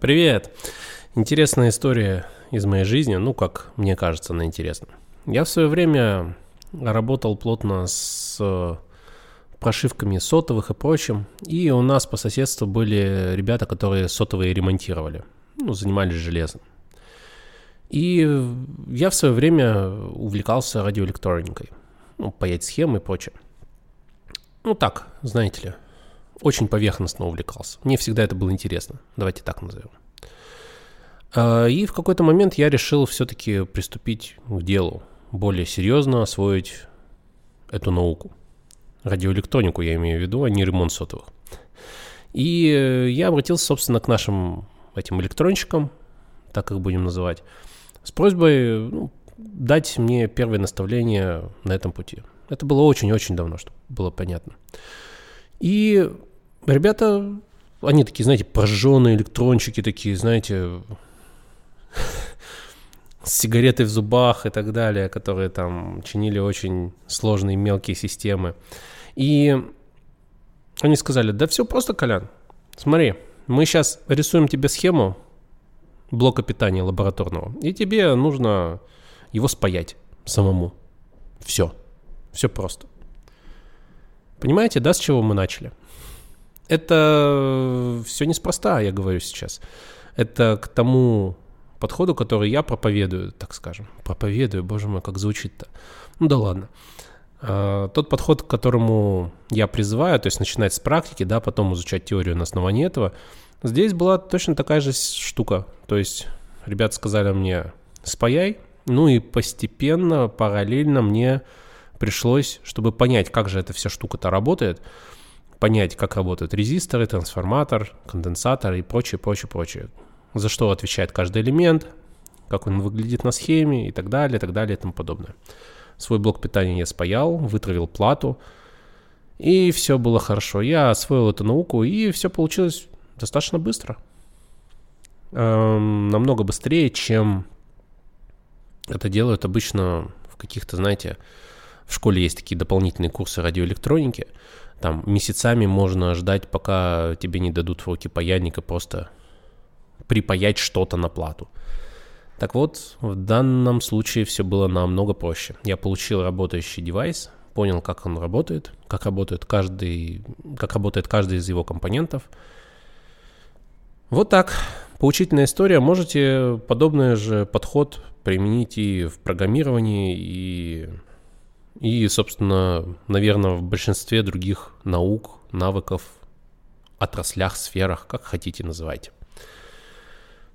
Привет! Интересная история из моей жизни, как мне кажется, она интересна. Я в свое время работал плотно с прошивками сотовых и прочим, и у нас по соседству были ребята, которые сотовые ремонтировали, занимались железом. И я в свое время увлекался радиоэлектроникой, паять схемы и прочее. Очень поверхностно увлекался. Мне всегда это было интересно. Давайте так назовем. И в какой-то момент я решил все-таки приступить к делу. Более серьезно освоить эту науку. Радиоэлектронику я имею в виду, а не ремонт сотовых. И я обратился, собственно, к нашим этим электронщикам, так их будем называть, с просьбой дать мне первое наставление на этом пути. Это было очень-очень давно, чтобы было понятно. И ребята, они такие, прожженные электронщики, такие, с сигаретой в зубах и так далее, которые там чинили очень сложные мелкие системы. И они сказали, да все просто, Колян, смотри, мы сейчас рисуем тебе схему блока питания лабораторного, и тебе нужно его спаять самому. Все просто. Понимаете, да, с чего мы начали? Это все неспроста, я говорю сейчас. Это к тому подходу, который я проповедую, так скажем. Проповедую, боже мой, как звучит-то. Тот подход, к которому я призываю, то есть начинать с практики, да, потом изучать теорию на основании этого. Здесь была точно такая же штука. То есть ребята сказали мне, спаяй, и постепенно, параллельно мне... пришлось, чтобы понять, как же эта вся штука-то работает, понять, как работают резисторы, трансформатор, конденсатор и прочее. За что отвечает каждый элемент, как он выглядит на схеме и так далее и тому подобное. Свой блок питания я спаял, вытравил плату, и все было хорошо. Я освоил эту науку, и все получилось достаточно быстро. Намного быстрее, чем это делают обычно в каких-то, в школе есть такие дополнительные курсы радиоэлектроники. Там месяцами можно ждать, пока тебе не дадут в руки паяльника просто припаять что-то на плату. Так вот, в данном случае все было намного проще. Я получил работающий девайс, понял, как он работает, как работает каждый из его компонентов. Вот так. Поучительная история. Можете подобный же подход применить и в программировании, и, собственно, наверное, в большинстве других наук, навыков, отраслях, сферах, как хотите называйте.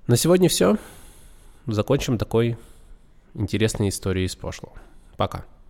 На сегодня все. Закончим такой интересной историей из прошлого. Пока.